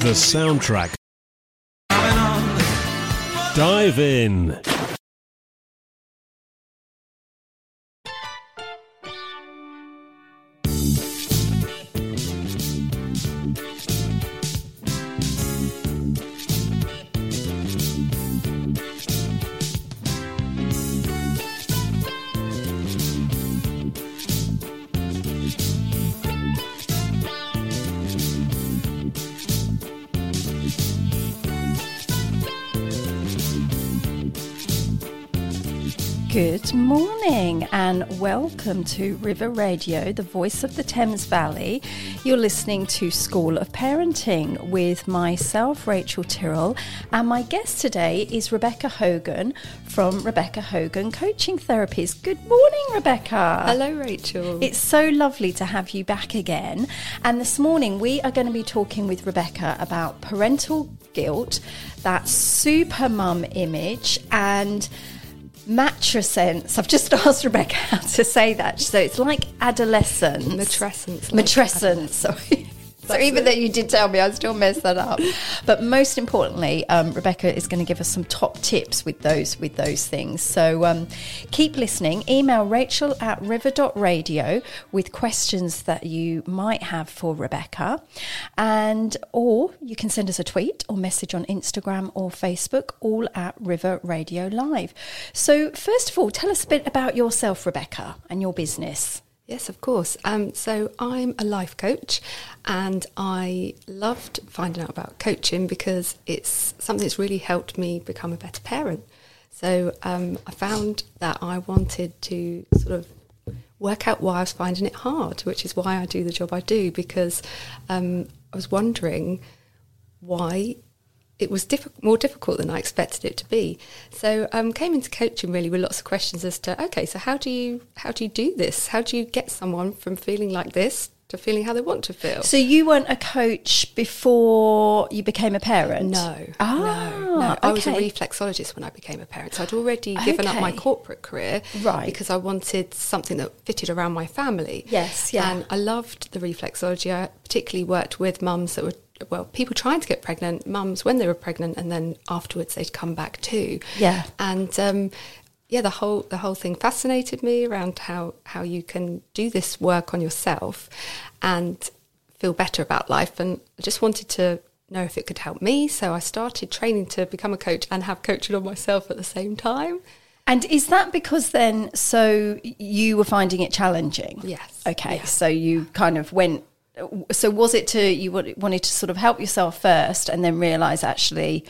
The soundtrack. Dive in. Good morning and welcome to River Radio, the voice of the Thames Valley. You're listening to School of Parenting with myself, Rachel Tyrrell, and my guest today is Rebecca Hogan from Rebecca Hogan Coaching Therapies. Good morning, Rebecca. Hello, Rachel. It's so lovely to have you back again. And this morning we are going to be talking with Rebecca about parental guilt, that super mum image, and Matrescence. I've just asked Rebecca how to say that. So it's like adolescence. Matrescence. Like Matrescence, sorry. So even though you did tell me, I still messed that up. But most importantly, Rebecca is going to give us some top tips with those things. So keep listening. Email Rachel at river.radio with questions that you might have for Rebecca. And or you can send us a tweet or message on Instagram or Facebook, all at River Radio Live. So first of all, tell us a bit about yourself, Rebecca, and your business. Yes, of course. So I'm a life coach and I loved finding out about coaching because it's something that's really helped me become a better parent. So I found that I wanted to sort of work out why I was finding it hard, which is why I do the job I do, because I was wondering why it was more difficult than I expected it to be. So came into coaching really with lots of questions as to, okay, so how do you do this? How do you get someone from feeling like this to feeling how they want to feel? So you weren't a coach before you became a parent? No. I was a reflexologist when I became a parent. So I'd already given up my corporate career because I wanted something that fitted around my family. Yes, yeah. And I loved the reflexology. I particularly worked with mums that were people trying to get pregnant, mums when they were pregnant, and then afterwards they'd come back too. Yeah. And the whole thing fascinated me around how you can do this work on yourself and feel better about life. And I just wanted to know if it could help me. So I started training to become a coach and have coaching on myself at the same time. And is that because then, so you were finding it challenging? Yes. Okay. Yeah. So you kind of went, so was it you wanted to sort of help yourself first and then realise, actually,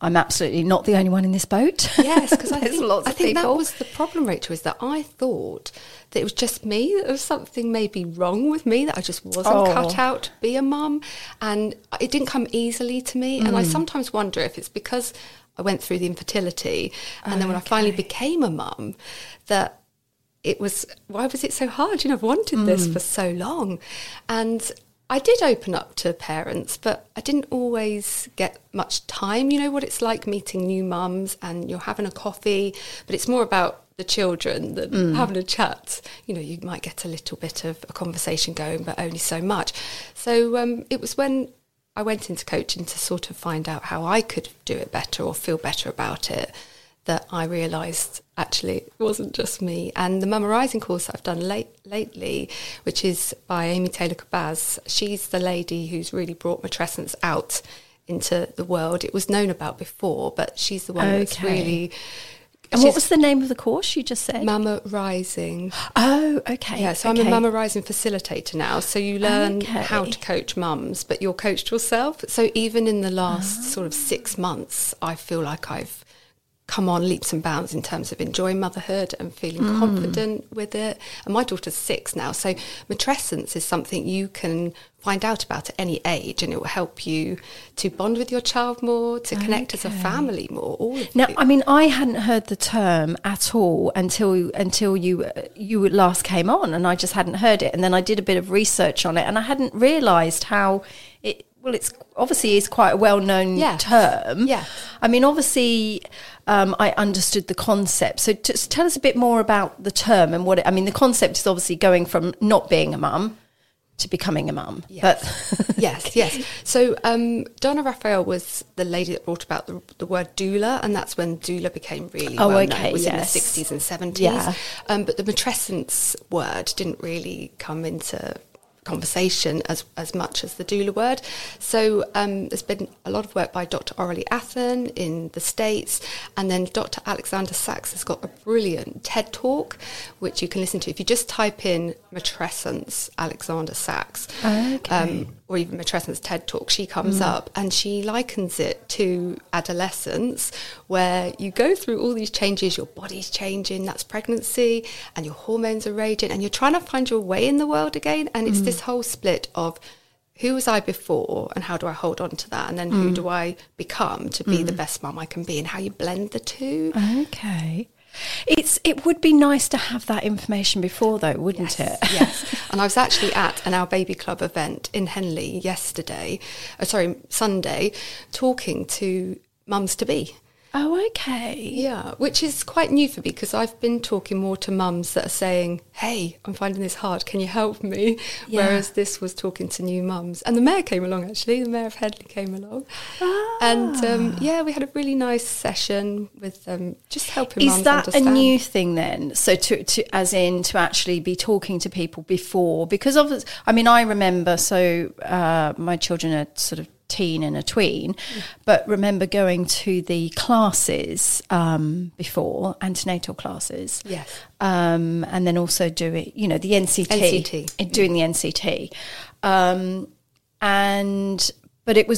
I'm absolutely not the only one in this boat? Yes, because I think that was the problem, Rachel, is that I thought that it was just me, that there was something maybe wrong with me, that I just wasn't cut out to be a mum. And it didn't come easily to me. Mm. And I sometimes wonder if it's because I went through the infertility and then when I finally became a mum, that it was, why was it so hard? You know, I've wanted this for so long. And I did open up to parents, but I didn't always get much time. You know what it's like meeting new mums and you're having a coffee, but it's more about the children than having a chat. You know, you might get a little bit of a conversation going, but only so much. So it was when I went into coaching to sort of find out how I could do it better or feel better about it, that I realised actually it wasn't just me. And the Mama Rising course that I've done lately, which is by Amy Taylor-Kabaz, she's the lady who's really brought Matrescence out into the world. It was known about before, but she's the one that's really... And what was the name of the course you just said? Mama Rising. Oh, okay. Yeah, so I'm a Mama Rising facilitator now. So you learn how to coach mums, but you're coached yourself. So even in the last sort of 6 months, I feel like I've come on leaps and bounds in terms of enjoying motherhood and feeling confident with it. And my daughter's 6 now, so Matrescence is something you can find out about at any age, and it will help you to bond with your child more, to connect as a family more. I mean, I hadn't heard the term at all until you last came on, and I just hadn't heard it. And then I did a bit of research on it, and I hadn't realised how it... Well, it's obviously is quite a well-known term. Yeah. I mean, obviously, I understood the concept. So just tell us a bit more about the term and what it... I mean, the concept is obviously going from not being a mum to becoming a mum. Yes. But yes. So Donna Raphael was the lady that brought about the word doula, and that's when doula became really known. It was in the 60s and 70s. Yeah. But the matrescence word didn't really come into conversation as much as the doula word. So there's been a lot of work by Dr. Aurelie Athan in the States, and then Dr. Alexander Sacks has got a brilliant TED Talk, which you can listen to if you just type in Matrescence Alexander Sacks, or even Matrescence TED Talk. She comes up and she likens it to adolescence, where you go through all these changes, your body's changing, that's pregnancy, and your hormones are raging, and you're trying to find your way in the world again, and it's this whole split of who was I before and how do I hold on to that, and then who do I become to be the best mum I can be, and how you blend the two. Okay. It would be nice to have that information before, though, wouldn't it? Yes. And I was actually at an Our Baby Club event in Henley Sunday, talking to mums-to-be. Oh, okay. Yeah, which is quite new for me, because I've been talking more to mums that are saying, hey, I'm finding this hard, can you help me? Yeah. Whereas this was talking to new mums. And the mayor came along, actually. The mayor of Henley came along. Ah. And, we had a really nice session with just helping mums understand. Is that a new thing then? So to actually be talking to people before? Because, I remember, my children are sort of teen and a tween, but remember going to the classes before, antenatal classes, and then also doing the NCT. Doing the NCT, but it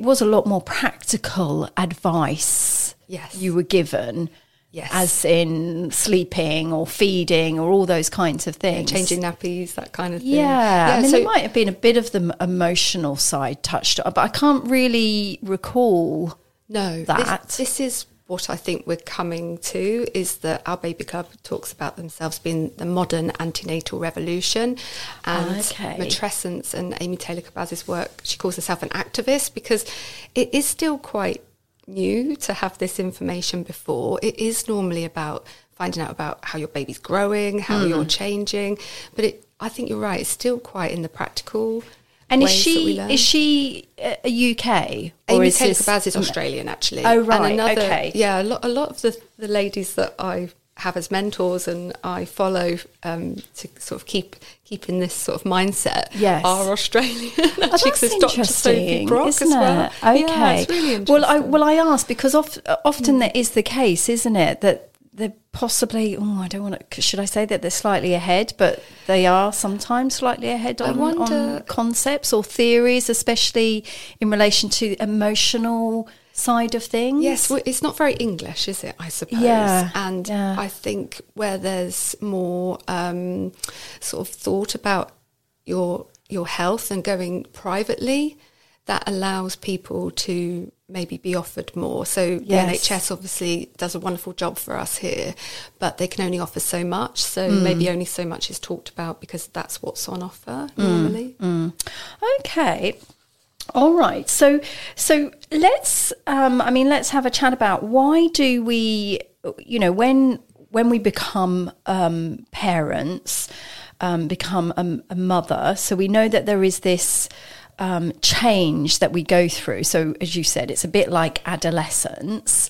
was a lot more practical advice you were given. Yes. As in sleeping or feeding or all those kinds of things. Yeah, changing nappies, that kind of thing. Yeah. I mean, there might have been a bit of the emotional side touched on, but I can't really recall that. This is what I think we're coming to, is that Our Baby Club talks about themselves being the modern antenatal revolution. And Matrescence and Amy Taylor-Kabaz's work, she calls herself an activist, because it is still quite new to have this information before. It is normally about finding out about how your baby's growing, how you're changing, but I think you're right, it's still quite in the practical. And is she a UK, or Amy Taylor-Kabaz is Australian, actually. Oh, right. And a lot of the ladies that I have as mentors and I follow to sort of keep in this sort of mindset are Australian. Actually, that's interesting, Brock, isn't it? Well. Okay. Yeah, it's really interesting. Well, I ask because often that is the case, isn't it? That they're possibly, I don't want to, should I say that they're slightly ahead, but they are sometimes slightly ahead on concepts or theories, especially in relation to emotional side of things. Yes, well, it's not very English, is it, I suppose? Yeah. And I think where there's more sort of thought about your health and going privately, that allows people to maybe be offered more. So the NHS obviously does a wonderful job for us here, but they can only offer so much. So maybe only so much is talked about, because that's what's on offer normally. Okay. All right. So let's let's have a chat about why do we, when we become parents, become a mother. So we know that there is this change that we go through. So as you said, it's a bit like adolescence.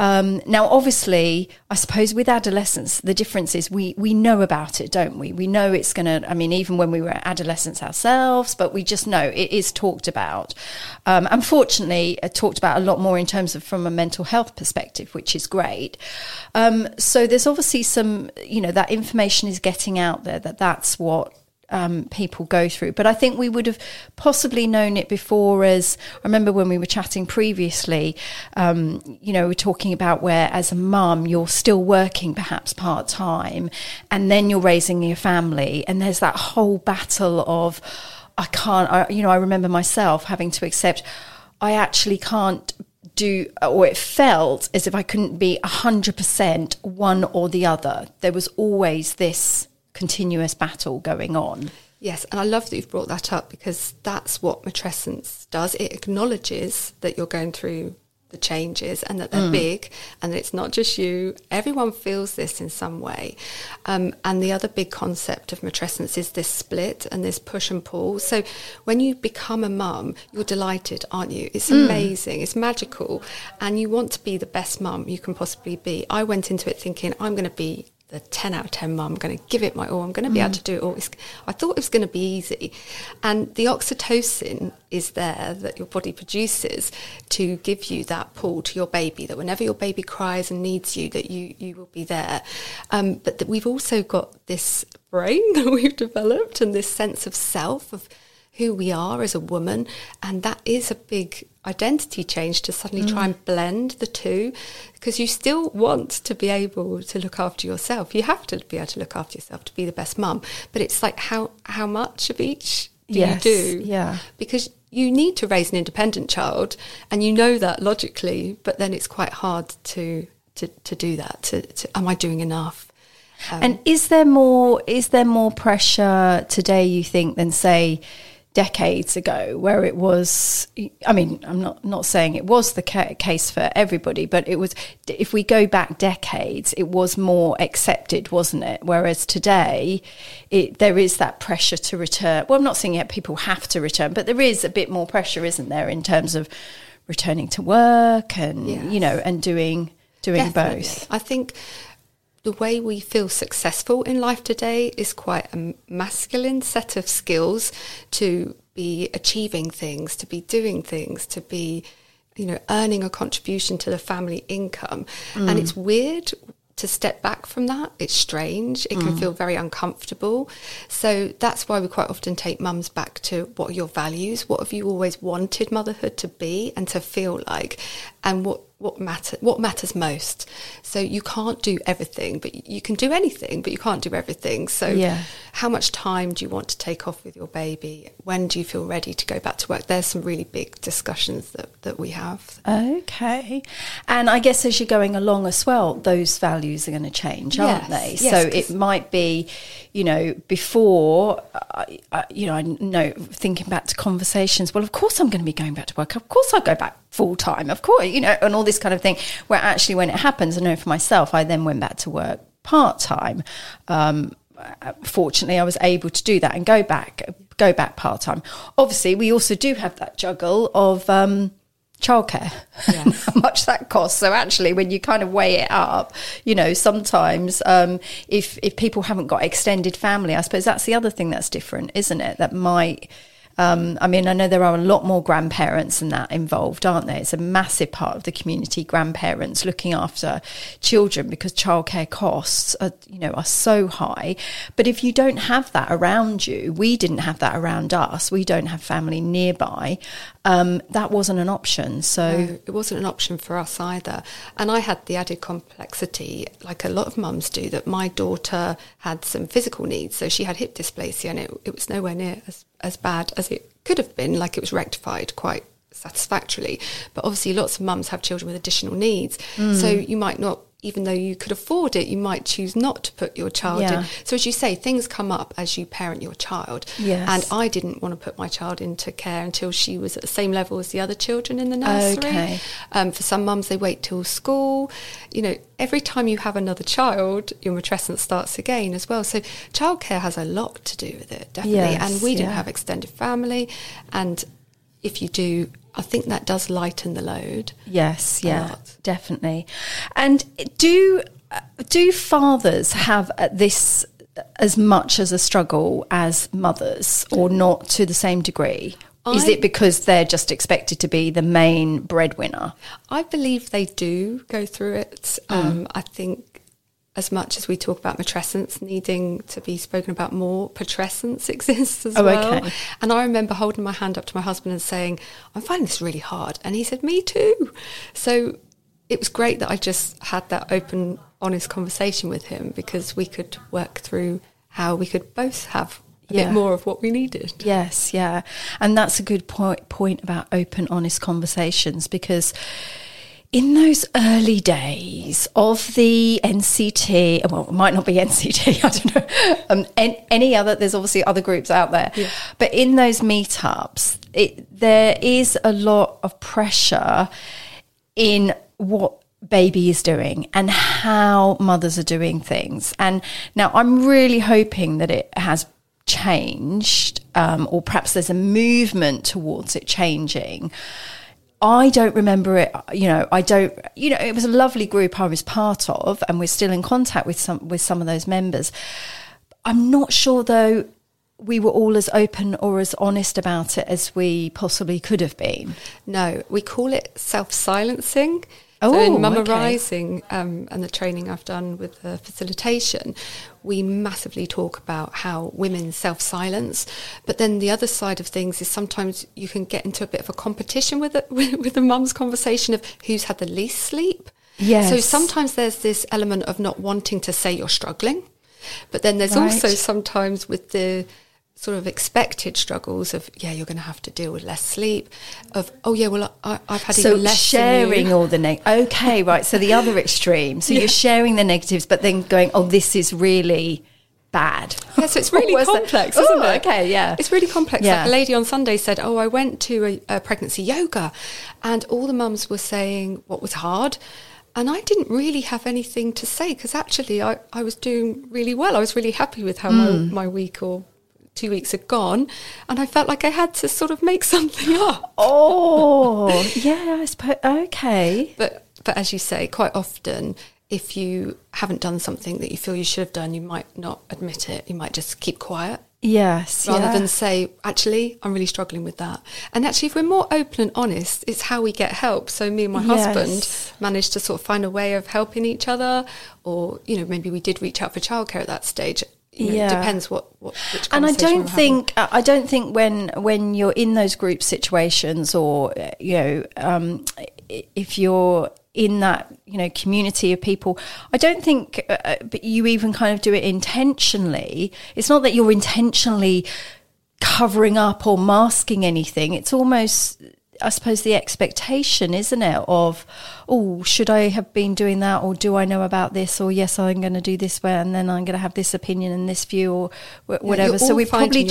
Now, obviously, I suppose with adolescence, the difference is we know about it, don't we? We know it's going to, even when we were adolescents ourselves, but we just know it is talked about. Unfortunately, talked about a lot more in terms of from a mental health perspective, which is great. So there's obviously some, that information is getting out there, that's what people go through, but I think we would have possibly known it before. As I remember when we were chatting previously, we're talking about where as a mum you're still working perhaps part-time, and then you're raising your family, and there's that whole battle of I remember myself having to accept I actually can't do, or it felt as if I couldn't be 100% one or the other. There was always this continuous battle going on. Yes, and I love that you've brought that up, because that's what matrescence does. It acknowledges that you're going through the changes and that they're big and that it's not just you. Everyone feels this in some way. And the other big concept of matrescence is this split and this push and pull. So when you become a mum, you're delighted, aren't you? It's amazing. It's magical. And you want to be the best mum you can possibly be. I went into it thinking, I'm going to be the 10 out of 10 mum, I'm going to give it my all, I'm going to be able to do it all. I thought it was going to be easy. And the oxytocin is there that your body produces to give you that pull to your baby, that whenever your baby cries and needs you, that you will be there. But that we've also got this brain that we've developed and this sense of self, of who we are as a woman, and that is a big identity change to suddenly try and blend the two, because you still want to be able to look after yourself. You have to be able to look after yourself to be the best mum, but it's like how much of each do you do? Yeah, because you need to raise an independent child, and you know that logically, but then it's quite hard to do that. Am I doing enough? And is there more pressure today, you think, than say decades ago, where it was, I mean, I'm not saying it was the case for everybody, but it was, if we go back decades, it was more accepted, wasn't it? Whereas today, there is that pressure to return. Well, I'm not saying that people have to return, but there is a bit more pressure, isn't there, in terms of returning to work and, you know, and doing Definitely. Both. I think the way we feel successful in life today is quite a masculine set of skills, to be achieving things, to be doing things, to be, you know, earning a contribution to the family income. And it's weird to step back from that. It's strange. It can feel very uncomfortable. So that's why we quite often take mums back to, what are your values? What have you always wanted motherhood to be and to feel like? And what matters most? So you can't do everything, but you can do anything, but you can't do everything. So how much time do you want to take off with your baby? When do you feel ready to go back to work? There's some really big discussions that we have. Okay. And I guess as you're going along as well, those values are going to change, aren't they? Yes, so it might be, you know, before, you know, I know, thinking back to conversations, well, of course I'm going to be going back to work. Of course I'll go back full time. Of course, you know, and all this kind of thing, where actually when it happens, I know for myself, I then went back to work part-time. Fortunately, I was able to do that and go back part-time. Obviously, we also do have that juggle of childcare, how much that costs. So actually, when you kind of weigh it up, you know, sometimes if people haven't got extended family, I suppose that's the other thing that's different, isn't it? That might... I mean, I know there are a lot more grandparents and that involved, aren't there? It's a massive part of the community, grandparents looking after children, because childcare costs are so high. But if you don't have that around you, we didn't have that around us, we don't have family nearby, that wasn't an option. So no, it wasn't an option for us either. And I had the added complexity, like a lot of mums do, that my daughter had some physical needs. So she had hip dysplasia, and it was nowhere near as bad as it could have been. Like, it was rectified quite satisfactorily, but obviously lots of mums have children with additional needs, so you might not, even though you could afford it, you might choose not to put your child in. So as you say, things come up as you parent your child. And I didn't want to put my child into care until she was at the same level as the other children in the nursery. For some mums, they wait till school. You know, every time you have another child, your matrescence starts again as well. So childcare has a lot to do with it, definitely. And we didn't have extended family, and if you do, I think that does lighten the load. Yes, yeah, definitely. And do fathers have this as much as a struggle as mothers, or not to the same degree? Is it because they're just expected to be the main breadwinner? I believe they do go through it. I think, as much as we talk about matrescence needing to be spoken about more, patrescence exists as well. Okay. And I remember holding my hand up to my husband and saying, I'm finding this really hard. And he said, me too. So it was great that I just had that open, honest conversation with him, because we could work through how we could both have a bit more of what we needed. Yes, yeah. And that's a good point about open, honest conversations, because in those early days of the NCT, well, it might not be NCT, I don't know, any other, there's obviously other groups out there, but in those meetups, there is a lot of pressure in what baby is doing and how mothers are doing things. And now I'm really hoping that it has changed, or perhaps there's a movement towards it changing. I don't remember it, it was a lovely group I was part of, and we're still in contact with some of those members. I'm not sure, though, we were all as open or as honest about it as we possibly could have been. No, we call it self-silencing. So in Mama Rising and the training I've done with the facilitation, we massively talk about how women self-silence. But then the other side of things is sometimes you can get into a bit of a competition with the mum's conversation of who's had the least sleep. Yes. So sometimes there's this element of not wanting to say you're struggling. But then there's also sometimes with the sort of expected struggles of, you're going to have to deal with less sleep, of, I've had even less. So sharing all the negatives. Okay, right, so the other extreme. So you're sharing the negatives, but then going, this is really bad. Yeah, so it's really complex, isn't it? Okay, yeah. It's really complex. Yeah. Like a lady on Sunday said, I went to a pregnancy yoga, and all the mums were saying what was hard. And I didn't really have anything to say because actually I was doing really well. I was really happy with how my week or 2 weeks had gone, and I felt like I had to sort of make something up. I suppose. Okay. But as you say, quite often if you haven't done something that you feel you should have done, you might not admit it. You might just keep quiet. Yes. Rather than say, actually, I'm really struggling with that. And actually, if we're more open and honest, it's how we get help. So me and my husband managed to sort of find a way of helping each other, or, maybe we did reach out for childcare at that stage. It depends which conversation. And I don't think when you're in those group situations, or, if you're in that, community of people, I don't think you even kind of do it intentionally. It's not that you're intentionally covering up or masking anything. It's almost, I suppose, the expectation, isn't it, of, should I have been doing that, or do I know about this, or yes, I'm going to do this way, and then I'm going to have this opinion and this view, or whatever. So we probably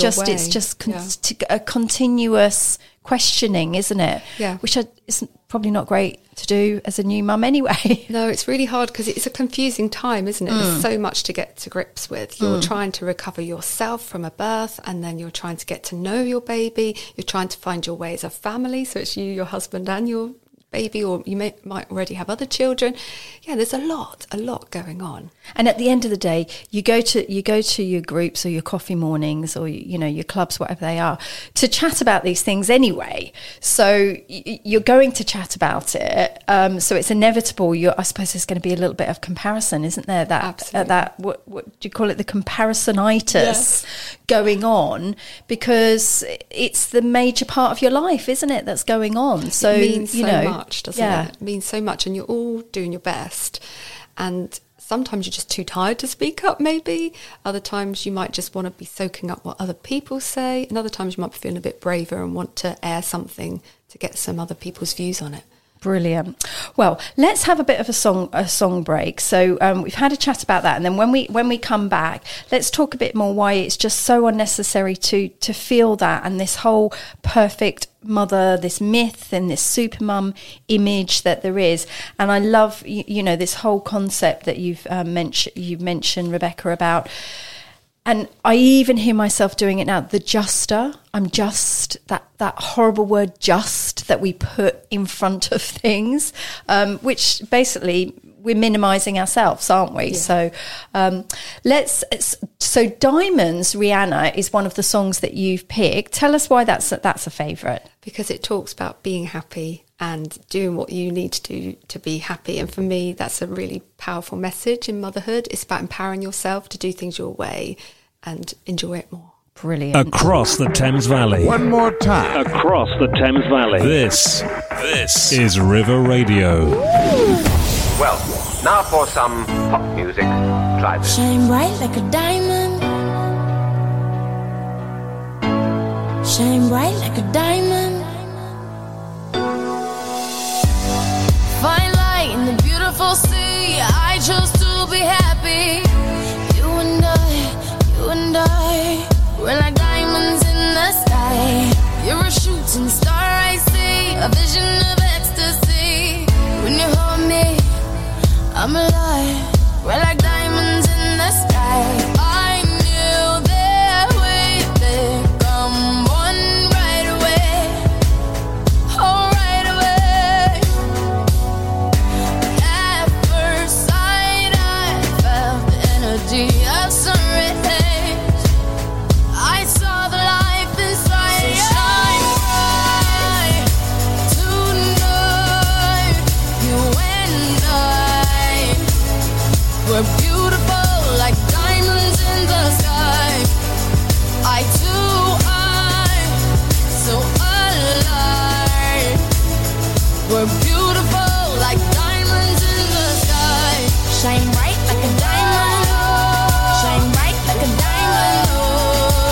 a continuous questioning, isn't it? Yeah. Which is probably not great to do as a new mum anyway. No, it's really hard because it's a confusing time, isn't it? There's so much to get to grips with. You're trying to recover yourself from a birth, and then you're trying to get to know your baby. You're trying to find your way as a family. So it's you, your husband and your baby, or you might already have other children. Yeah, there's a lot going on. And at the end of the day, you go to your groups or your coffee mornings or your clubs, whatever they are, to chat about these things anyway. So you're going to chat about it. So it's inevitable. I suppose there's going to be a little bit of comparison, isn't there? That what do you call it? The comparisonitis going on, because it's the major part of your life, isn't it? That's going on. So it means so much. Doesn't it? It means so much, and you're all doing your best, and sometimes you're just too tired to speak up. Maybe other times you might just want to be soaking up what other people say, and other times you might be feeling a bit braver and want to air something to get some other people's views on it. Brilliant. Well, let's have a bit of a song break. So we've had a chat about that, and then when we come back, let's talk a bit more why it's just so unnecessary to feel that, and this whole perfect mother, this myth and this super mum image that there is. And I love this whole concept that you've mentioned, Rebecca, about. And I even hear myself doing it now, the juster. I'm just, that horrible word just that we put in front of things, which basically we're minimising ourselves, aren't we? Yeah. So Diamonds, Rihanna, is one of the songs that you've picked. Tell us why that's a favourite. Because it talks about being happy and doing what you need to do to be happy. And for me, that's a really powerful message in motherhood. It's about empowering yourself to do things your way and enjoy it more. Brilliant. Across the Thames Valley. One more time. Across the Thames Valley. This is River Radio. Ooh. Well, now for some pop music. Try this. Shine bright like a diamond. Shine bright like a diamond. Find light in the beautiful sea. I chose to be happy. You and I. We're like diamonds in the sky. You're a shooting star, I see. A vision of ecstasy. I'm alive, we're like diamonds in the sky. I knew that we'd become one right away, oh right away. At first sight I felt the energy of sun rays. I saw the life inside. So shine bright tonight, you and I. We're beautiful like diamonds in the sky. Eye to eye, so alive. We're beautiful like diamonds in the sky. Shine bright like a diamond. Shine bright like a diamond.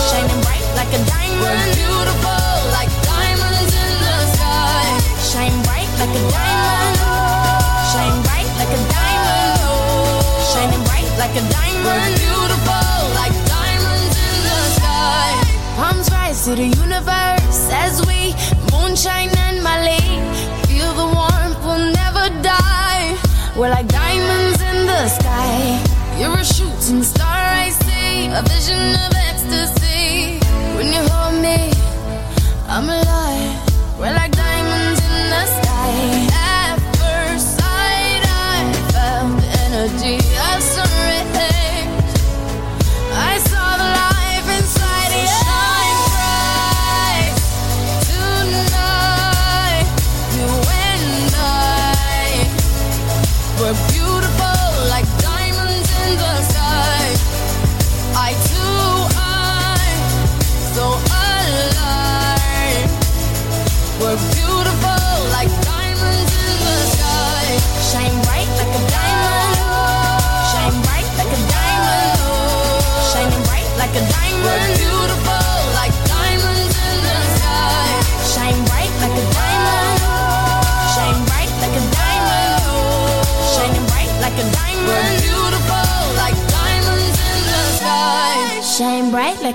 Shining bright like a diamond. We're beautiful like diamonds in the sky. Shine bright like a diamond. Shine bright like a diamond. Shining bright like a diamond. We're beautiful like diamonds in the sky. Palms rise to the universe as we moonshine and Mali. Feel the warmth, we'll never die. We're like diamonds in the sky. You're a shooting star I see, a vision of ecstasy. When you hold me, I'm alive. We're like diamonds in the sky. At first sight I felt the energy. I saw the life inside you. So shine bright tonight, you and I. We're beautiful like diamonds in the sky. Eye to eye, so alive. We're beautiful like diamonds in the sky. Shine bright like a diamond. Shine bright like a diamond. Shining bright like a diamond. We're beautiful like diamonds in the sky. Shine bright like a diamond. Shine bright like a diamond. Shining bright like a diamond. We're beautiful like diamonds in the sky. Shine bright like a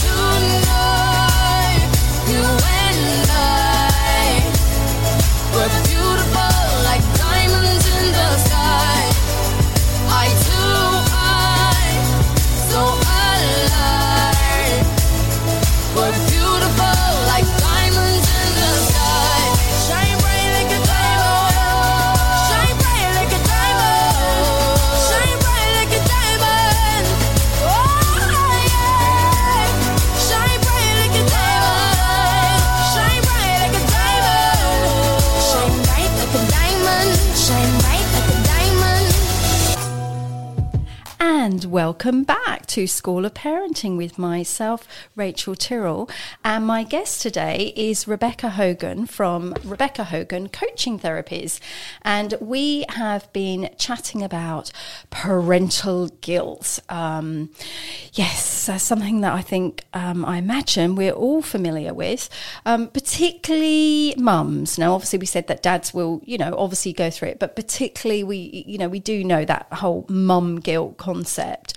tonight, you and I. We're beautiful like diamonds in the sky. Eye to eye, so alive. We're beautiful like diamonds in the sky. Shine bright like a diamond. Shine bright like a diamond. Shine bright like a diamond. Oh yeah. Shine bright like a diamond. Shine bright like a diamond. Shine bright like a diamond. Shine bright like a diamond. And welcome back to School of Parenting with myself, Rachel Tyrrell. And my guest today is Rebecca Hogan from Rebecca Hogan Coaching Therapies. And we have been chatting about parental guilt. Yes, something that I think, I imagine we're all familiar with, particularly mums. Now, obviously, we said that dads will, you know, obviously go through it, but particularly we do know that whole mum guilt concept.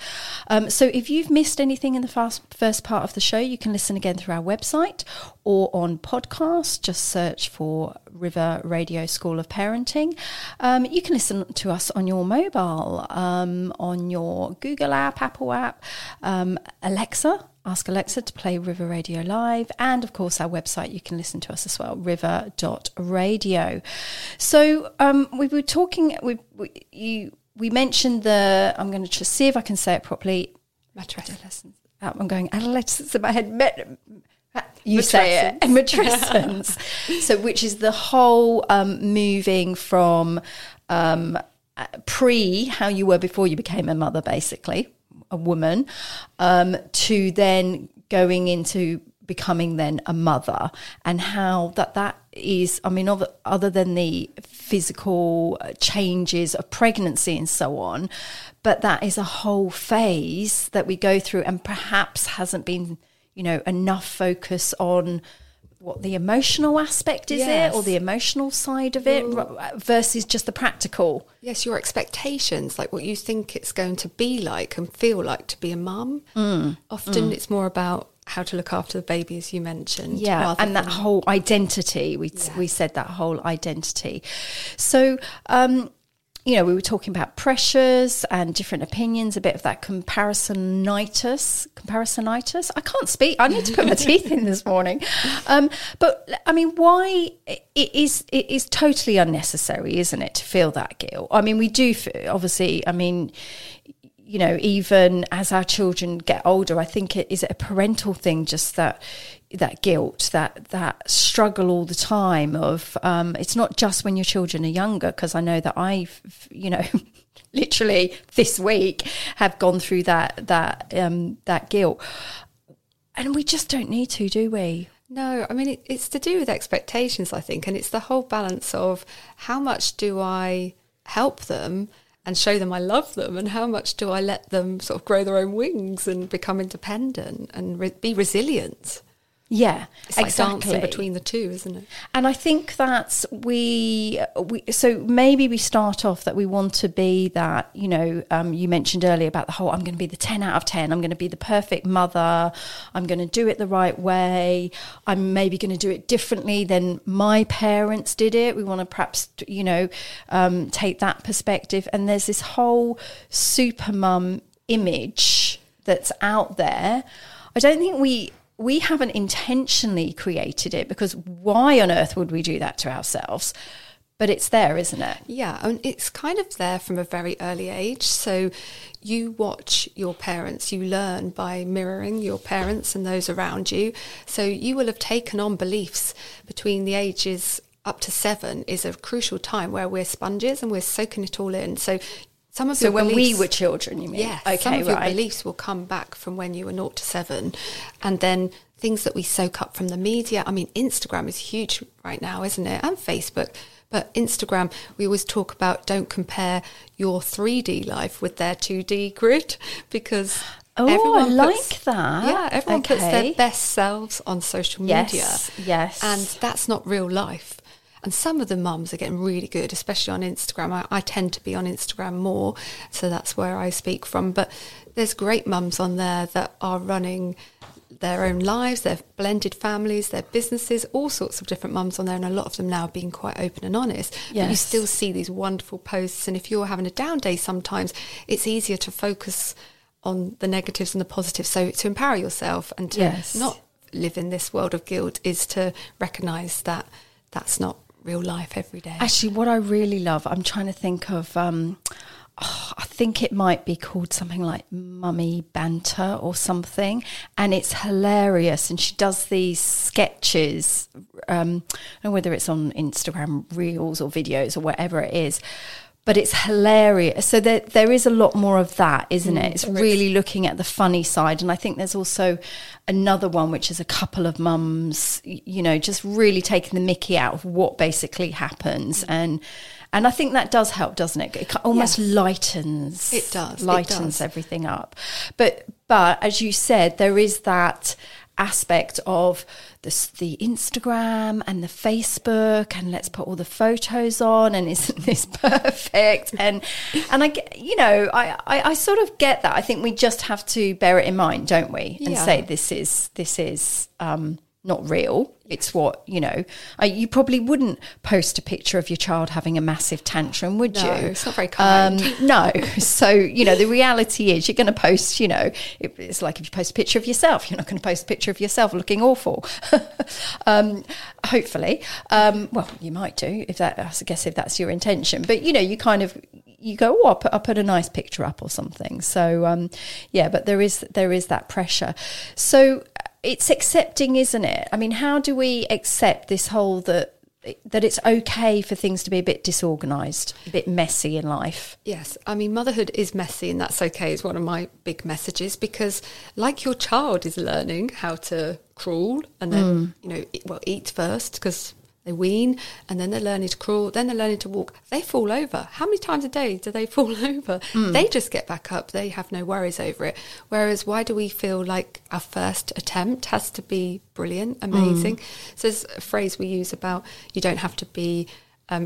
So if you've missed anything in the first part of the show, you can listen again through our website or on podcast. Just search for River Radio School of Parenting. You can listen to us on your mobile, on your Google app, Apple app, Alexa. Ask Alexa to play River Radio Live. And, of course, our website, you can listen to us as well, river.radio. So we were talking... We mentioned the, I'm going to just see if I can say it properly. Matrescence. I'm going adolescence in my head. You say it. Matrescence. So, which is the whole moving from how you were before you became a mother, basically, a woman, to then going into becoming then a mother, and how that is, I mean, other than the physical changes of pregnancy and so on, but that is a whole phase that we go through and perhaps hasn't been, enough focus on what the emotional aspect is it, or the emotional side of it, versus just the practical. Yes, your expectations, like what you think it's going to be like and feel like to be a mum. Often it's more about how to look after the baby, as you mentioned. Yeah, and that whole identity. We said that whole identity. So, you know, we were talking about pressures and different opinions, a bit of that comparisonitis. I can't speak. I need to put my teeth in this morning. But, I mean, why it is totally unnecessary, isn't it, to feel that guilt? I mean, we do feel, obviously, I mean, you know, even as our children get older, I think it is a parental thing, just that guilt, that struggle all the time of, it's not just when your children are younger, because I know that I've, you know, literally this week have gone through that guilt. And we just don't need to, do we? No, I mean, it's to do with expectations, I think. And it's the whole balance of how much do I help them and show them I love them, and how much do I let them sort of grow their own wings and become independent and be resilient? Yeah, it's exactly. It's like dancing between the two, isn't it? And I think that's so maybe we start off that we want to be that, you know, you mentioned earlier about the whole, I'm going to be the 10 out of 10, I'm going to be the perfect mother, I'm going to do it the right way, I'm maybe going to do it differently than my parents did it. We want to perhaps, you know, take that perspective. And there's this whole super mum image that's out there. I don't think we haven't intentionally created it, because why on earth would we do that to ourselves? But it's there, isn't it? Yeah, and it's kind of there from a very early age. So you watch your parents, you learn by mirroring your parents and those around you. So you will have taken on beliefs between the ages up to 7 is a crucial time where we're sponges and we're soaking it all in. So when we were children, you mean? Yes, okay, some of your beliefs will come back from when you were 0 to 7. And then things that we soak up from the media. I mean, Instagram is huge right now, isn't it? And Facebook. But Instagram, we always talk about, don't compare your 3D life with their 2D grid, because... Oh, everyone puts that. Yeah, everyone puts their best selves on social media. Yes. And that's not real life. And some of the mums are getting really good, especially on Instagram. I tend to be on Instagram more, so that's where I speak from. But there's great mums on there that are running their own lives, their blended families, their businesses, all sorts of different mums on there, and a lot of them now being quite open and honest. Yes. But you still see these wonderful posts, and if you're having a down day sometimes, it's easier to focus on the negatives and the positives. So to empower yourself and to not live in this world of guilt is to recognise that that's not real life every day. Actually, what I really love, I'm trying to think of, I think it might be called something like Mummy Banter or something, and it's hilarious, and she does these sketches, and whether it's on Instagram Reels or videos or whatever it is, but it's hilarious. So there is a lot more of that, isn't it? It's really looking at the funny side. And I think there's also another one, which is a couple of mums, you know, just really taking the mickey out of what basically happens. And I think that does help, doesn't it? It almost lightens. It does. Lightens everything up. But as you said, there is that aspect of the Instagram and the Facebook, and let's put all the photos on, and isn't this perfect? And I get, you know, I sort of get that. I think we just have to bear it in mind, don't we? And say this is not real. It's what, you know, you probably wouldn't post a picture of your child having a massive tantrum, would you? It's not very kind. No. So, you know, the reality is you're going to post, you know, it's like if you post a picture of yourself, you're not going to post a picture of yourself looking awful. Hopefully. Well, you might do, if that's your intention. But, you know, you kind of... you go, oh, I'll put a nice picture up or something. So, but there is that pressure. So it's accepting, isn't it? I mean, how do we accept this whole that it's okay for things to be a bit disorganised, a bit messy in life? Yes. I mean, motherhood is messy, and that's okay is one of my big messages, because like your child is learning how to crawl and then, you know, eat first, because They wean, and then they're learning to crawl, then they're learning to walk. They fall over. How many times a day do they fall over? Mm. They just get back up. They have no worries over it. Whereas why do we feel like our first attempt has to be brilliant, amazing? Mm. So there's a phrase we use about you don't have to be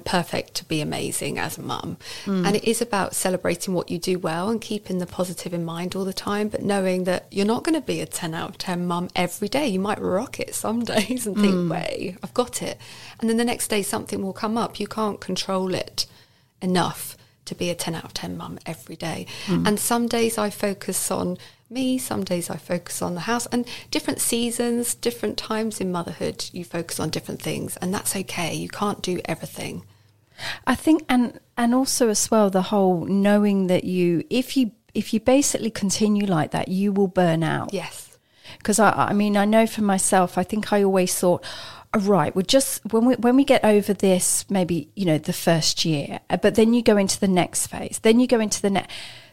perfect to be amazing as a mum. Mm. And it is about celebrating what you do well and keeping the positive in mind all the time, but knowing that you're not going to be a 10 out of 10 mum every day. You might rock it some days and think, "Way, I've got it." And then the next day something will come up. You can't control it enough to be a 10 out of 10 mum every day. Mm. And some days I focus on me, some days I focus on the house, and different seasons, different times in motherhood, you focus on different things, and that's okay. You can't do everything. I think, and also as well, the whole knowing that if you basically continue like that, you will burn out. Yes. Because I mean, I know for myself, I think I always thought, right, we're just when we get over this, maybe, you know, the first year, but then you go into the next phase, then you go into the next.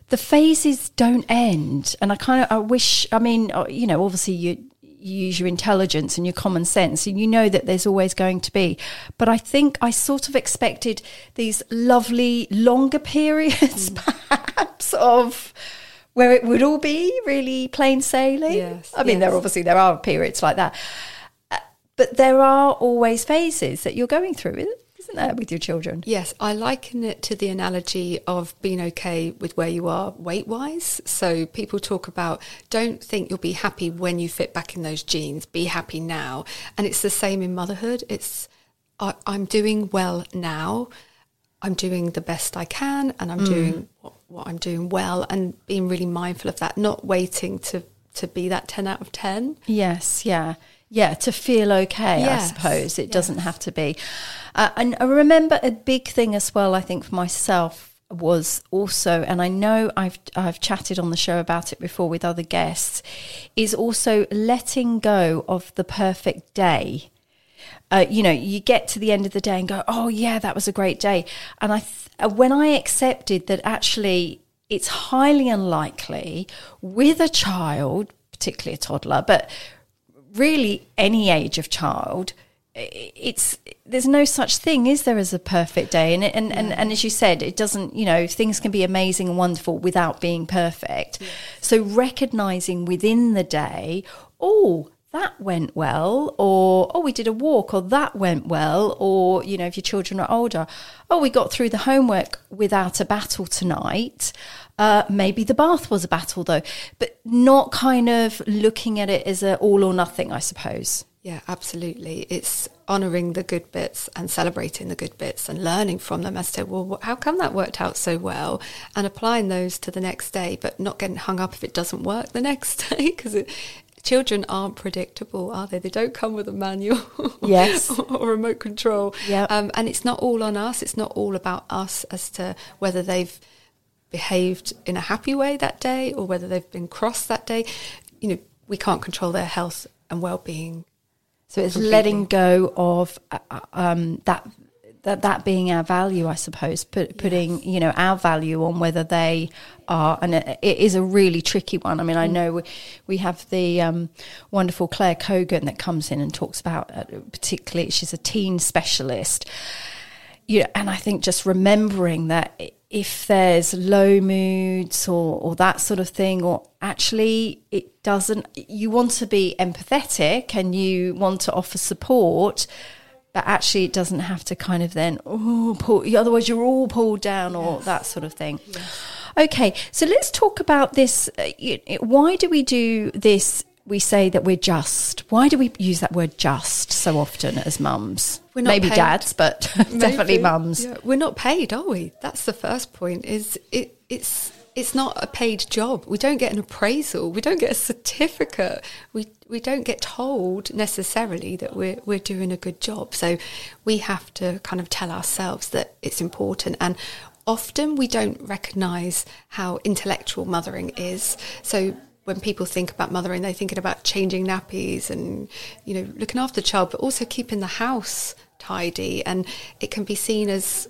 The phases don't end, and I wish, obviously you use your intelligence and your common sense, and you know that there's always going to be. But I think I sort of expected these lovely longer periods, perhaps, of where it would all be really plain sailing. Yes, I mean, yes. There are periods like that, but there are always phases that you're going through, isn't there, with your children? Yes, I liken it to the analogy of being okay with where you are weight-wise. So people talk about, don't think you'll be happy when you fit back in those jeans. Be happy now. And it's the same in motherhood. It's, I'm doing well now. I'm doing the best I can, and I'm doing what I'm doing well, and being really mindful of that, not waiting to be that 10 out of 10. Yes, yeah. Yeah, to feel okay, yes, I suppose. It doesn't have to be. And I remember a big thing as well, I think, for myself was also, and I know I've chatted on the show about it before with other guests, is also letting go of the perfect day. You get to the end of the day and go, oh, yeah, that was a great day. And when I accepted that actually it's highly unlikely with a child, particularly a toddler, but really any age of child, there's no such thing, is there, as a perfect day? And as you said, it doesn't, things can be amazing and wonderful without being perfect. Yes. So recognizing within the day, oh, that went well, or oh, we did a walk, or that went well, or, if your children are older, oh, we got through the homework without a battle tonight. Maybe the bath was a battle though, but not kind of looking at it as a all or nothing, I suppose. Yeah, absolutely. It's honouring the good bits and celebrating the good bits and learning from them as to, well, how come that worked out so well? And applying those to the next day, but not getting hung up if it doesn't work the next day, because children aren't predictable, are they? They don't come with a manual, yes, or remote control. Yep. And it's not all on us. It's not all about us as to whether they've behaved in a happy way that day or whether they've been cross that day. We can't control their health and well-being. So it's completely letting go of that being our value, I suppose, putting our value on whether they are, and it is a really tricky one. I mean, I know we have the wonderful Claire Cogan that comes in and talks about, particularly, she's a teen specialist. And I think just remembering that if there's low moods or that sort of thing, or actually it doesn't, you want to be empathetic and you want to offer support, but actually it doesn't have to kind of then, otherwise you're all pulled down, or that sort of thing. Yes. Okay, so let's talk about this. Why do we do this? We say that we're just. Why do we use that word just so often as mums? We're not paid. Dads, but definitely mums. Yeah. We're not paid, are we? That's the first point, is it's not a paid job. We don't get an appraisal. We don't get a certificate. We don't get told necessarily that we're doing a good job. So we have to kind of tell ourselves that it's important. And often we don't recognise how intellectual mothering is. So when people think about mothering, they're thinking about changing nappies and, looking after the child, but also keeping the house tidy. And it can be seen as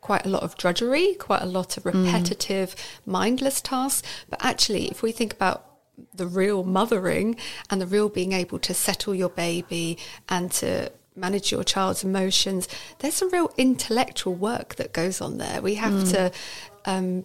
quite a lot of drudgery, quite a lot of repetitive, mindless tasks. But actually, if we think about the real mothering and the real being able to settle your baby and to manage your child's emotions, there's some real intellectual work that goes on there. We have to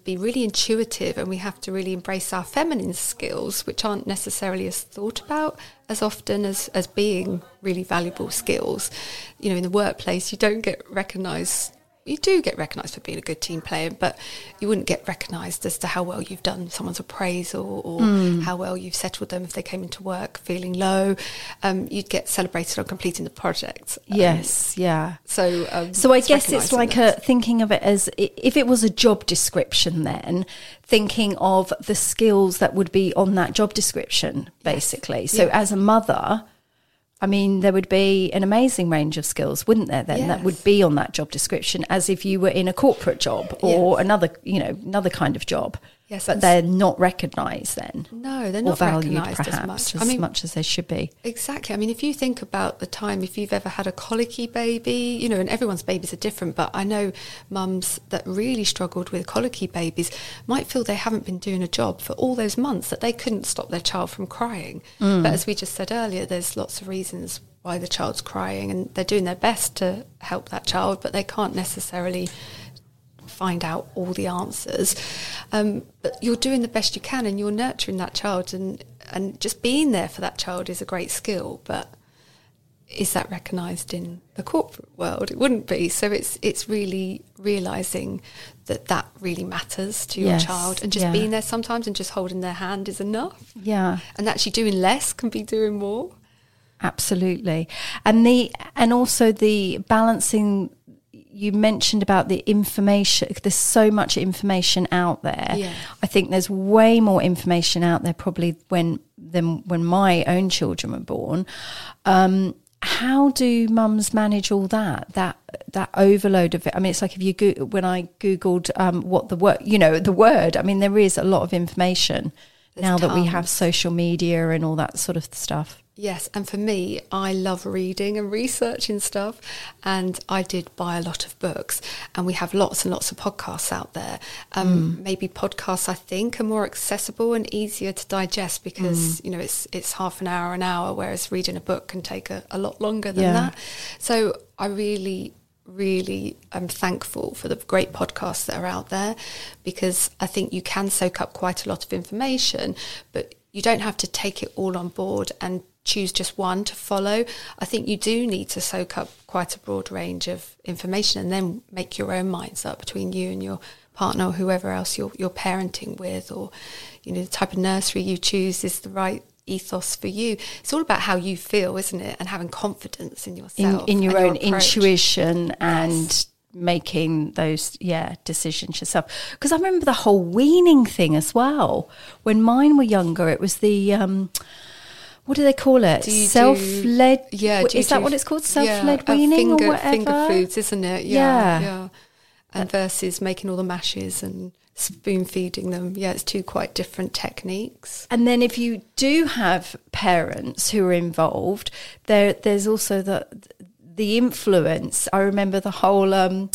be really intuitive, and we have to really embrace our feminine skills, which aren't necessarily as thought about as often as being really valuable skills. You know, in the workplace, you don't get recognised. You do get recognised for being a good team player, but you wouldn't get recognised as to how well you've done someone's appraisal or how well you've settled them if they came into work feeling low. You'd get celebrated on completing the project. Yes, yeah. So I guess it's like thinking of it as if it was a job description, then thinking of the skills that would be on that job description, basically. Yes. So as a mother, I mean, there would be an amazing range of skills, wouldn't there, then, that would be on that job description, as if you were in a corporate job or another kind of job. Yes, but they're not recognised then. No, they're not recognised as much as they should be. Exactly. I mean, if you think about the time, if you've ever had a colicky baby, you know, and everyone's babies are different, but I know mums that really struggled with colicky babies might feel they haven't been doing a job for all those months, that they couldn't stop their child from crying. But as we just said earlier, there's lots of reasons why the child's crying, and they're doing their best to help that child, but they can't necessarily find out all the answers, but you're doing the best you can, and you're nurturing that child, and just being there for that child is a great skill. But is that recognised in the corporate world? It wouldn't be. So it's really realising that really matters to your child, and just being there sometimes and just holding their hand is enough. Yeah, and actually doing less can be doing more. Absolutely, and also the balancing. You mentioned about the information. There's so much information out there. Yeah. I think there's way more information out there probably than when my own children were born. How do mums manage all that overload of it? I mean, it's like when I googled what the word. I mean, there is a lot of information now that we have social media and all that sort of stuff. Yes, and for me, I love reading and researching stuff, and I did buy a lot of books, and we have lots and lots of podcasts out there. Maybe podcasts, I think, are more accessible and easier to digest because, you know, it's half an hour, whereas reading a book can take a lot longer than that. So I really I'm thankful for the great podcasts that are out there, because I think you can soak up quite a lot of information, but you don't have to take it all on board and choose just one to follow. I think you do need to soak up quite a broad range of information and then make your own minds up between you and your partner or whoever else you're parenting with, or, you know, the type of nursery you choose is the right ethos for you. It's all about how you feel, isn't it? And having confidence in yourself, in your own intuition and making those decisions yourself. Because I remember the whole weaning thing as well. When mine were younger, it was the what do they call it? Self-led. Yeah, is that what it's called? Self-led weaning or whatever. Finger foods, isn't it? Yeah. And versus making all the mashes and spoon feeding them. Yeah, it's two quite different techniques. And then if you do have parents who are involved, there's also the influence. I remember the whole,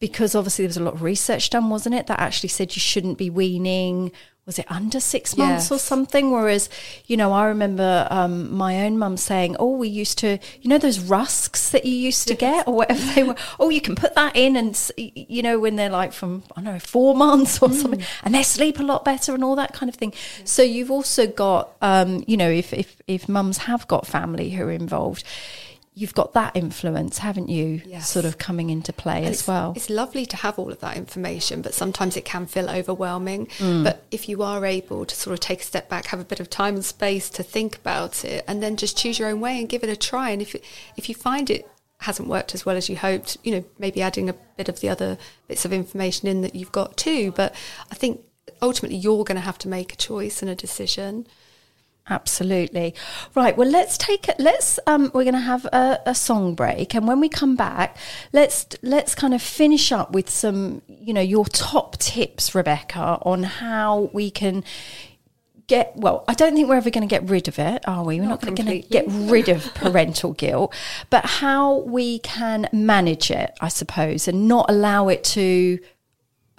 because obviously there was a lot of research done, wasn't it, that actually said you shouldn't be weaning, was it under 6 months or something? Whereas, you know, I remember my own mum saying, oh, we used to, you know, those rusks that you used to get or whatever they were, oh, you can put that in, and, you know, when they're like from, I don't know, 4 months or something, and they sleep a lot better and all that kind of thing. Yeah. So you've also got, you know, if mums have got family who are involved, you've got that influence, haven't you, sort of coming into play as well. It's lovely to have all of that information, but sometimes it can feel overwhelming. But if you are able to sort of take a step back, have a bit of time and space to think about it, and then just choose your own way and give it a try. And if you find it hasn't worked as well as you hoped, you know, maybe adding a bit of the other bits of information in that you've got too. But I think ultimately you're going to have to make a choice and a decision. Absolutely. Right, well, we're going to have a song break, and when we come back, let's kind of finish up with some, you know, your top tips, Rebecca, on how we can get, well, I don't think we're ever going to get rid of it, are we? We're not going to get rid of parental guilt, but how we can manage it, I suppose, and not allow it to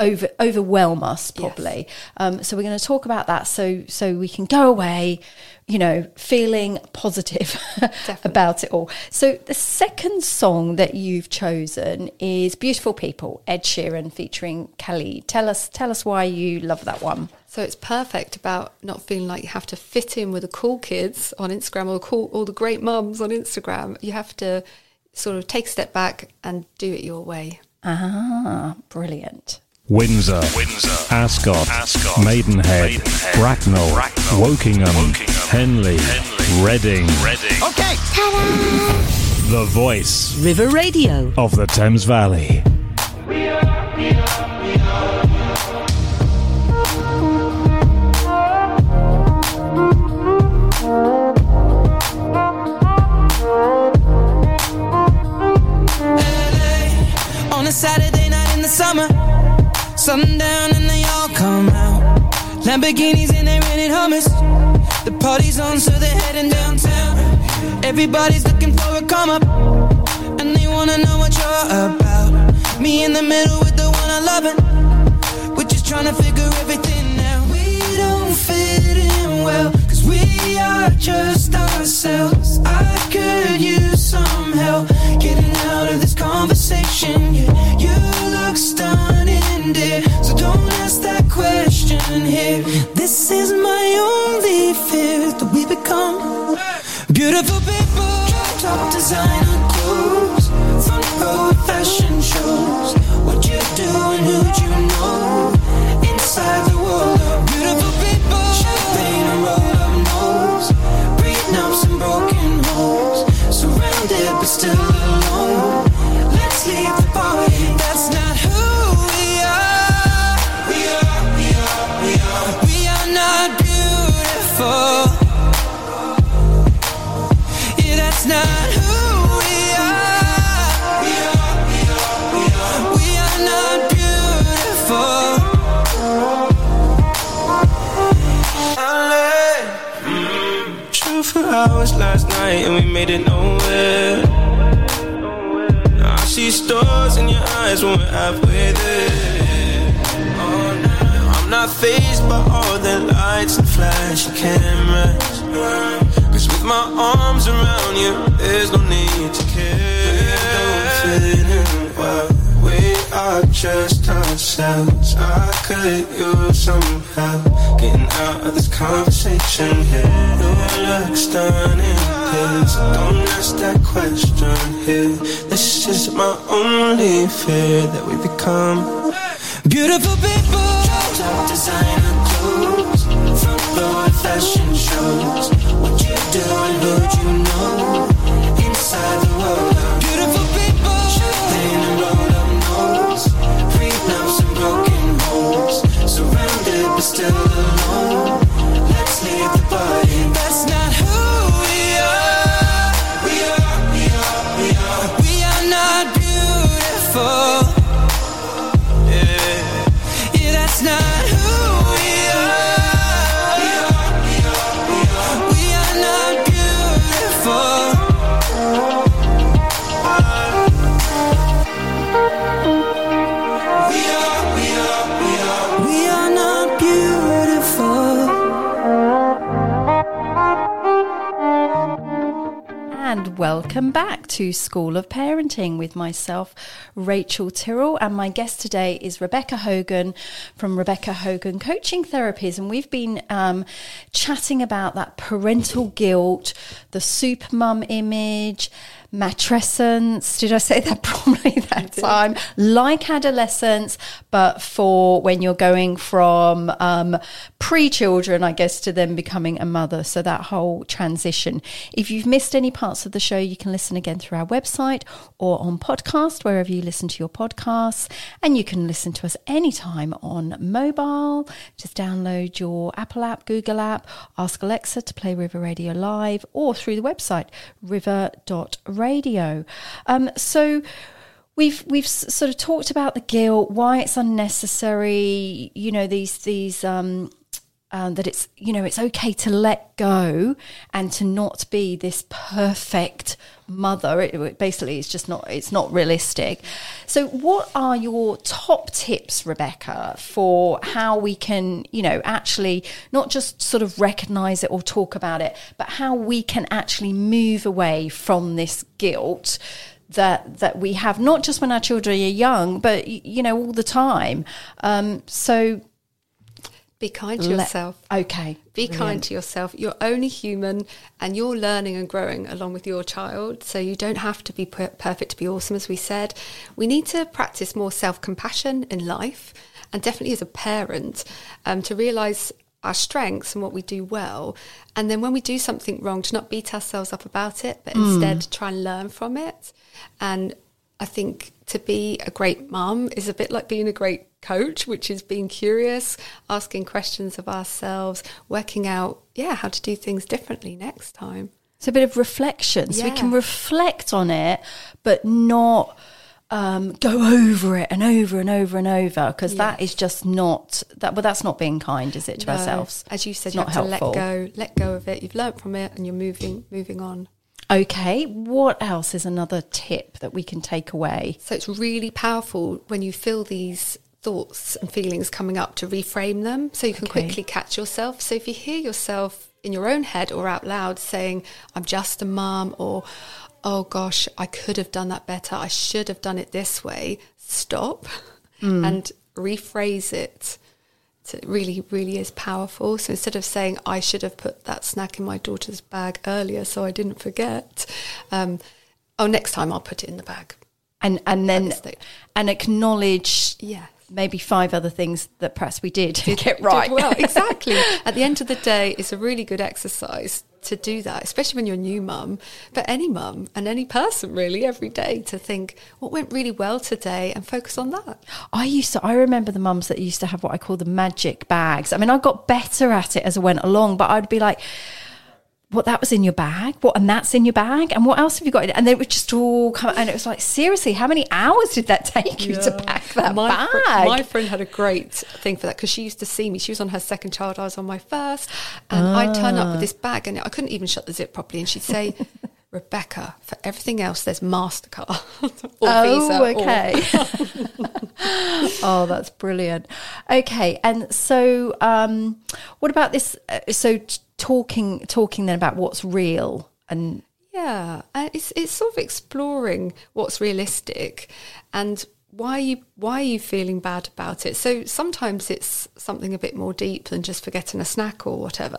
overwhelm us probably. Yes. So we're going to talk about that so we can go away, you know, feeling positive about it all. So the second song that you've chosen is Beautiful People, Ed Sheeran featuring Khalid. Tell us why you love that one. So it's perfect about not feeling like you have to fit in with the cool kids on Instagram or cool, all the great mums on Instagram. You have to sort of take a step back and do it your way. Ah, brilliant. Windsor, Ascot, Maidenhead, Bracknell, Wokingham, Henley, Reading. Okay. Ta-da! The voice. River Radio. Of the Thames Valley. We are. LA, on a Saturday night in the summer. Sundown and they all come out. Lamborghinis and they rented hummus. The party's on, so they're heading downtown. Everybody's looking for a come up, and they wanna know what you're about. Me in the middle with the one I love. We're just trying to figure everything out. We don't fit in well, cause we are just ourselves. I could use some help getting out of this conversation. Yeah, you look stunning, dear, so don't ask that question here. This is my only fear, that we become beautiful people. Top designer clothes, front row fashion shows. What you do and who'd you know inside the world of beautiful people. Champagne and roll up nose, breathing up some broken holes. Surrounded but still alone. Let's leave the party. That's not who we are. We are. We are not beautiful. Yeah, that's not who we are. We are. We are not beautiful. For hours last night and we made it nowhere. Now I see stars in your eyes when we're halfway there. Oh, no. I'm not fazed by all the lights and flashing cameras, cause with my arms around you, there's no need to care. We don't fit in well, we are just ourselves. I could use some help getting out of this conversation here. You look stunning, so don't ask that question here. This is my only fear, that we become beautiful people. Top designer clothes, front row fashion shows. What you do and who'd you know inside the world of beautiful people. Champagne and roll up nose, breathe up some broken holes. Surrounded but still alone. Let's leave the body. That's not who we are. We are. We are not beautiful. Yeah. Yeah, that's not who we are. We are. We are not beautiful. And welcome back to School of Parenting with myself, Rachel Tyrrell, and my guest today is Rebecca Hogan from Rebecca Hogan Coaching Therapies. And we've been chatting about that parental guilt, the super mum image, matrescence. Did I say that properly that time? Like adolescence, but for when you're going from pre-children, I guess, to then becoming a mother. So that whole transition. If you've missed any parts of the show, you can listen again through our website or on podcast, wherever you listen to your podcasts. And you can listen to us anytime on mobile. Just download your Apple app, Google app, ask Alexa to play River Radio Live, or through the website, river.radio. So we've sort of talked about the guilt, why it's unnecessary, you know, these that it's, you know, it's okay to let go and to not be this perfect mother. It basically, it's not realistic. So what are your top tips, Rebecca, for how we can, you know, actually not just sort of recognize it or talk about it, but how we can actually move away from this guilt that we have, not just when our children are young, but, you know, all the time. So be kind to yourself. Okay. Be brilliant. Kind to yourself. You're only human, and you're learning and growing along with your child. So you don't have to be perfect to be awesome, as we said. We need to practice more self-compassion in life, and definitely as a parent, to realise our strengths and what we do well, and then when we do something wrong, to not beat ourselves up about it, but instead try and learn from it. And I think to be a great mum is a bit like being a great coach, which is being curious, asking questions of ourselves, working out how to do things differently next time. It's a bit of reflection, so we can reflect on it, but not go over it and over, because that is just not that. But that's not being kind, is it, to ourselves? As you said, you have to let go of it. You've learned from it, and you're moving on. Okay, what else is another tip that we can take away? So it's really powerful when you feel these thoughts and feelings coming up to reframe them, so you can quickly catch yourself. So if you hear yourself in your own head or out loud saying, "I'm just a mum," or "Oh gosh, I could have done that better. I should have done it this way." Stop and rephrase it. So it really, really is powerful. So instead of saying, "I should have put that snack in my daughter's bag earlier so I didn't forget," next time I'll put it in the bag. And then acknowledge maybe 5 other things that perhaps we did get right. Did well, exactly. At the end of the day, it's a really good exercise to do that, especially when you're a new mum, but any mum and any person really, every day, to think what went really well today and focus on that. I remember the mums that used to have what I call the magic bags. I mean, I got better at it as I went along, but I'd be like, what, that was in your bag? What, and that's in your bag? And what else have you got in it? And they would just all come, and it was like, seriously, how many hours did that take you to pack that bag? My friend had a great thing for that, because she used to see me. She was on her second child, I was on my first, and I'd turn up with this bag, and I couldn't even shut the zip properly, and she'd say, "Rebecca, for everything else, there's MasterCard or Visa. Okay. Oh, that's brilliant. Okay, and so what about this? Talking then about what's real, and it's sort of exploring what's realistic and why are you feeling bad about it. So sometimes it's something a bit more deep than just forgetting a snack or whatever,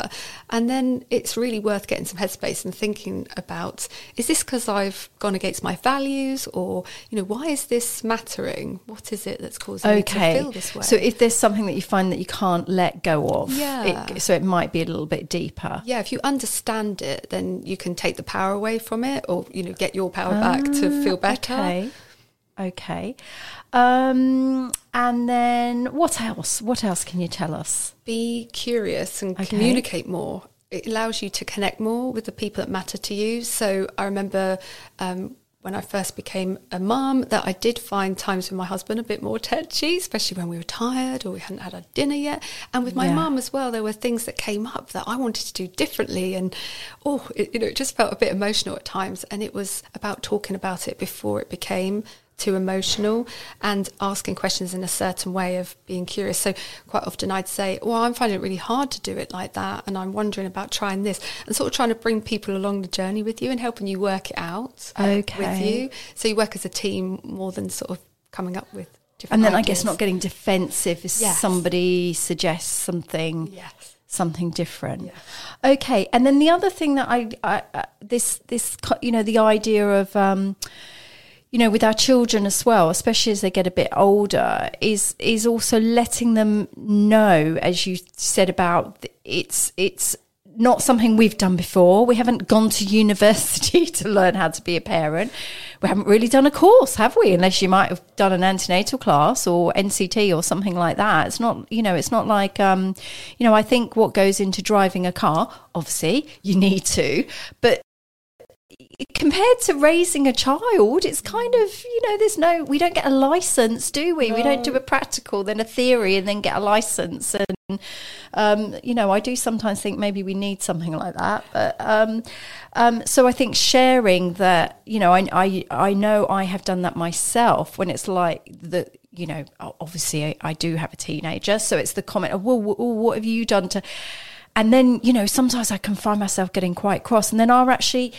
and then it's really worth getting some headspace and thinking about, is this because I've gone against my values, or, you know, why is this mattering? What is it that's causing me to feel this way? So if there's something that you find that you can't let go of, so it might be a little bit deeper. If you understand it, then you can take the power away from it, or, you know, get your power back to feel better. Okay. And then what else? What else can you tell us? Be curious and communicate more. It allows you to connect more with the people that matter to you. So I remember when I first became a mum, that I did find times with my husband a bit more touchy, especially when we were tired or we hadn't had our dinner yet. And with my mum as well, there were things that came up that I wanted to do differently. And, it just felt a bit emotional at times. And it was about talking about it before it became too emotional, and asking questions in a certain way of being curious. So quite often I'd say, well, I'm finding it really hard to do it like that, and I'm wondering about trying this, and sort of trying to bring people along the journey with you and helping you work it out with you. So you work as a team more than sort of coming up with different ideas. I guess not getting defensive if somebody suggests something. Yes. Something different. Yeah. Okay. And then the other thing that I you know, the idea of, you know, with our children as well, especially as they get a bit older, is also letting them know, as you said, about it's not something we've done before. We haven't gone to university to learn how to be a parent. We haven't really done a course, have we? Unless you might have done an antenatal class or NCT or something like that. It's not, you know, it's not like, you know, I think what goes into driving a car, obviously you need to, but compared to raising a child, it's kind of, there's no, we don't get a license, do we? No. We don't do a practical, then a theory, and then get a license. And, I do sometimes think maybe we need something like that. But so I think sharing that, I know I have done that myself when it's like the, obviously I do have a teenager. So it's the comment of, well, what have you done to... And then, sometimes I can find myself getting quite cross, and then I'll actually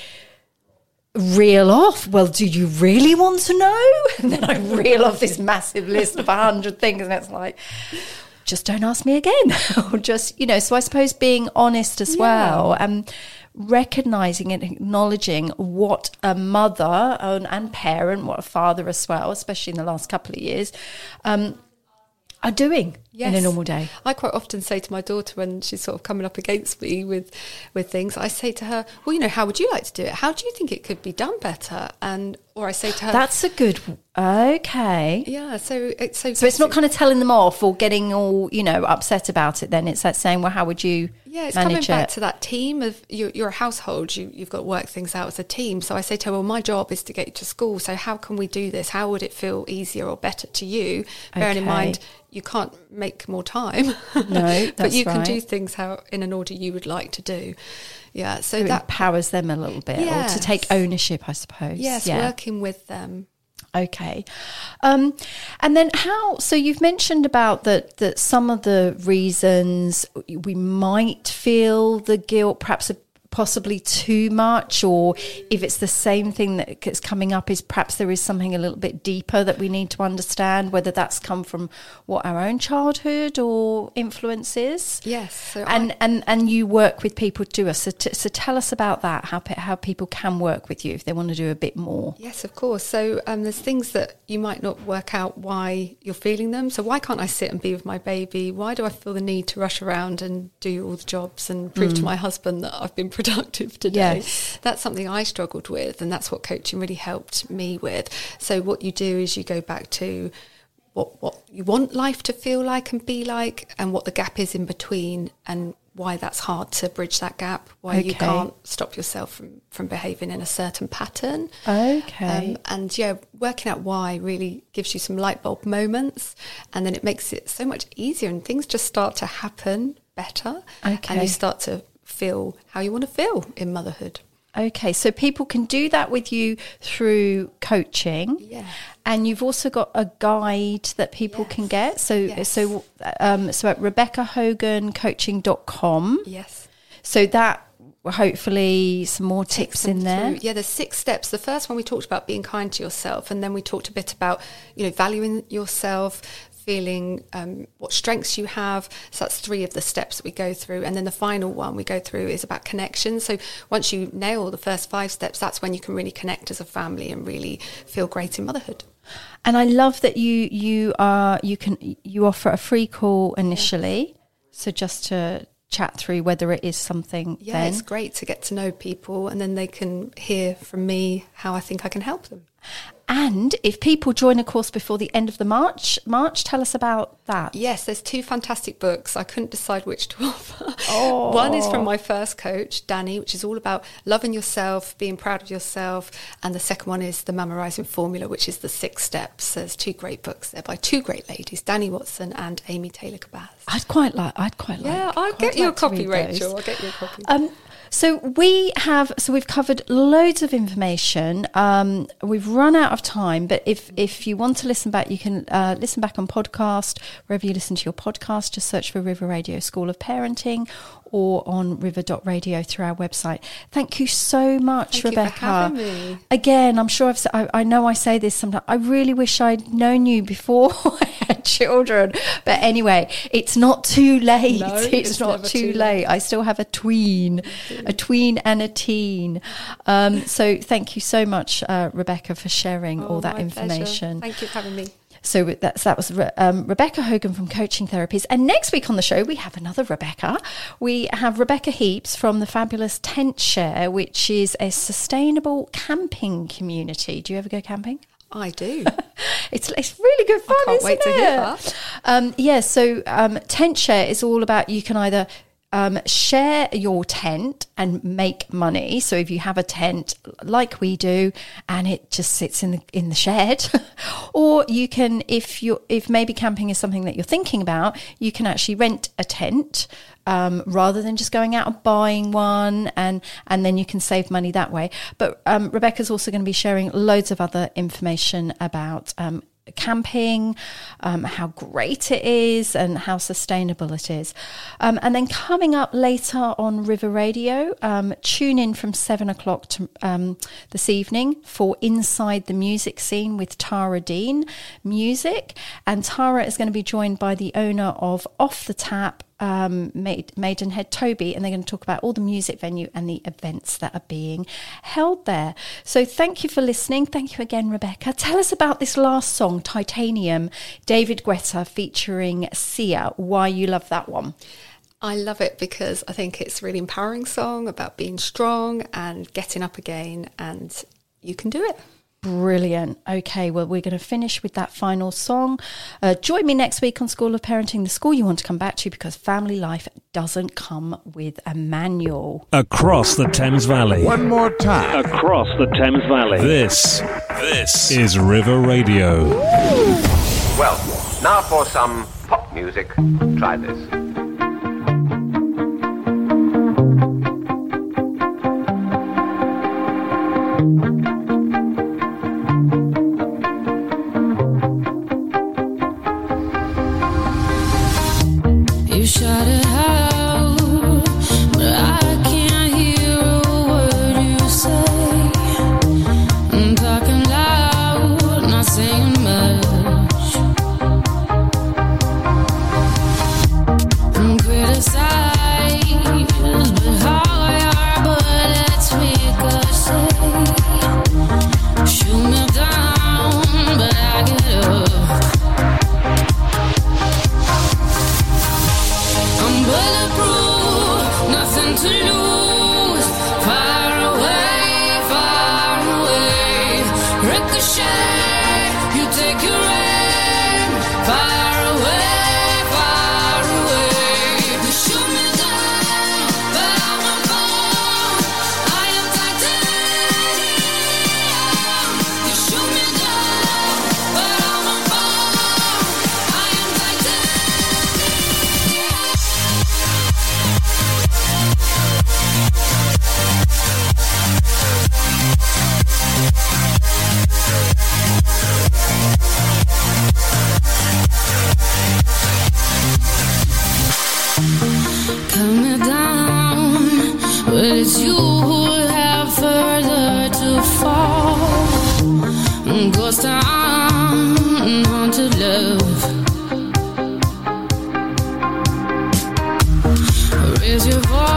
reel off, well, do you really want to know? And then I reel off this massive list of 100 things, and it's like, just don't ask me again. Or just, so I suppose being honest as well, and recognising and acknowledging what a mother and parent, what a father as well, especially in the last couple of years, are doing in a normal day. I quite often say to my daughter when she's sort of coming up against me with things, I say to her, well, how would you like to do it? How do you think it could be done better? And or I say to her... That's a good... Okay. Yeah, so it's not kind of telling them off or getting all, upset about it then. It's that saying, well, how would you manage it? Yeah, it's coming back to that team of... You're a household. You've got to work things out as a team. So I say to her, well, my job is to get you to school. So how can we do this? How would it feel easier or better to you? Bearing in mind... You can't make more time, no, but you can do things in an order you would like to do. Yeah, so that empowers them a little bit, or to take ownership, I suppose. Yes, working with them. Okay, and then how? So you've mentioned about that some of the reasons we might feel the guilt, perhaps possibly too much, or if it's the same thing that's coming up, is perhaps there is something a little bit deeper that we need to understand, whether that's come from what our own childhood or influences. Yes. So and you work with people too. So tell us about that, how people can work with you if they want to do a bit more. Yes, of course. So there's things that you might not work out why you're feeling them. So why can't I sit and be with my baby? Why do I feel the need to rush around and do all the jobs and prove to my husband that I've been productive today? Yes. That's something I struggled with, and that's what coaching really helped me with. So what you do is you go back to what you want life to feel like and be like, and what the gap is in between, and why that's hard to bridge that gap, why you can't stop yourself from behaving in a certain pattern. Working out why really gives you some light bulb moments, and then it makes it so much easier, and things just start to happen better, and you start to feel how you want to feel in motherhood. Okay, so people can do that with you through coaching, and you've also got a guide that people can get. So so at rebeccahogancoaching.com. Yes. So that hopefully some more tips in there. There's 6 steps. The first one we talked about being kind to yourself, and then we talked a bit about valuing yourself, feeling what strengths you have. So that's 3 of the steps that we go through, and then the final one we go through is about connection. So once you nail the first 5 steps, that's when you can really connect as a family and really feel great in motherhood. And I love that you offer a free call initially, so just to chat through whether it is something. It's great to get to know people, and then they can hear from me how I think I can help them. And if people join a course before the end of the March, tell us about that. Yes, there's 2 fantastic books. I couldn't decide which to offer. Oh. One is from my first coach, Danny, which is all about loving yourself, being proud of yourself. And the second one is the Mama Rising Formula, which is the 6 steps. So there's 2 great books there by 2 great ladies, Danny Watson and Amy Taylor-Kabaz. I'll get you a copy. So we've covered loads of information. We've run out of time, but if you want to listen back, you can listen back on podcast, wherever you listen to your podcast. Just search for River Radio School of Parenting, or on river.radio through our website. Thank you so much, Rebecca. For having me. Again, I'm sure I know I say this sometimes. I really wish I'd known you before I had children. But anyway, it's not too late. No, it's not too late. I still have a tween, and a teen. So thank you so much, Rebecca, for sharing all that information. Pleasure. Thank you for having me. So that was Rebecca Hogan from Coaching Therapies. And next week on the show, we have another Rebecca. We have Rebecca Heaps from the fabulous Tent Share, which is a sustainable camping community. Do you ever go camping? I do. It's really good fun, isn't it? I can't wait to hear that. So Tent Share is all about, you can either Share your tent and make money. So if you have a tent like we do and it just sits in the shed, or you can, if maybe camping is something that you're thinking about, you can actually rent a tent rather than just going out and buying one, and then you can save money that way. But Rebecca's also going to be sharing loads of other information about camping, how great it is and how sustainable it is. And then coming up later on River Radio, tune in from 7 o'clock to, this evening for Inside the Music Scene with Tara Dean Music. And Tara is going to be joined by the owner of Off the Tap, Maidenhead, Toby, and they're going to talk about all the music venue and the events that are being held there. So thank you for listening. Thank you again, Rebecca. Tell us about this last song, Titanium, David Guetta featuring Sia. Why you love that one? I love it because I think it's a really empowering song about being strong and getting up again, and you can do it. Brilliant. Okay, well, we're going to finish with that final song. Join me next week on School of Parenting, the school you want to come back to, because family life doesn't come with a manual. Across the Thames Valley. One more time. Across the Thames Valley. This is River Radio. Woo! Well, now for some pop music. Try this. Love. Raise your voice.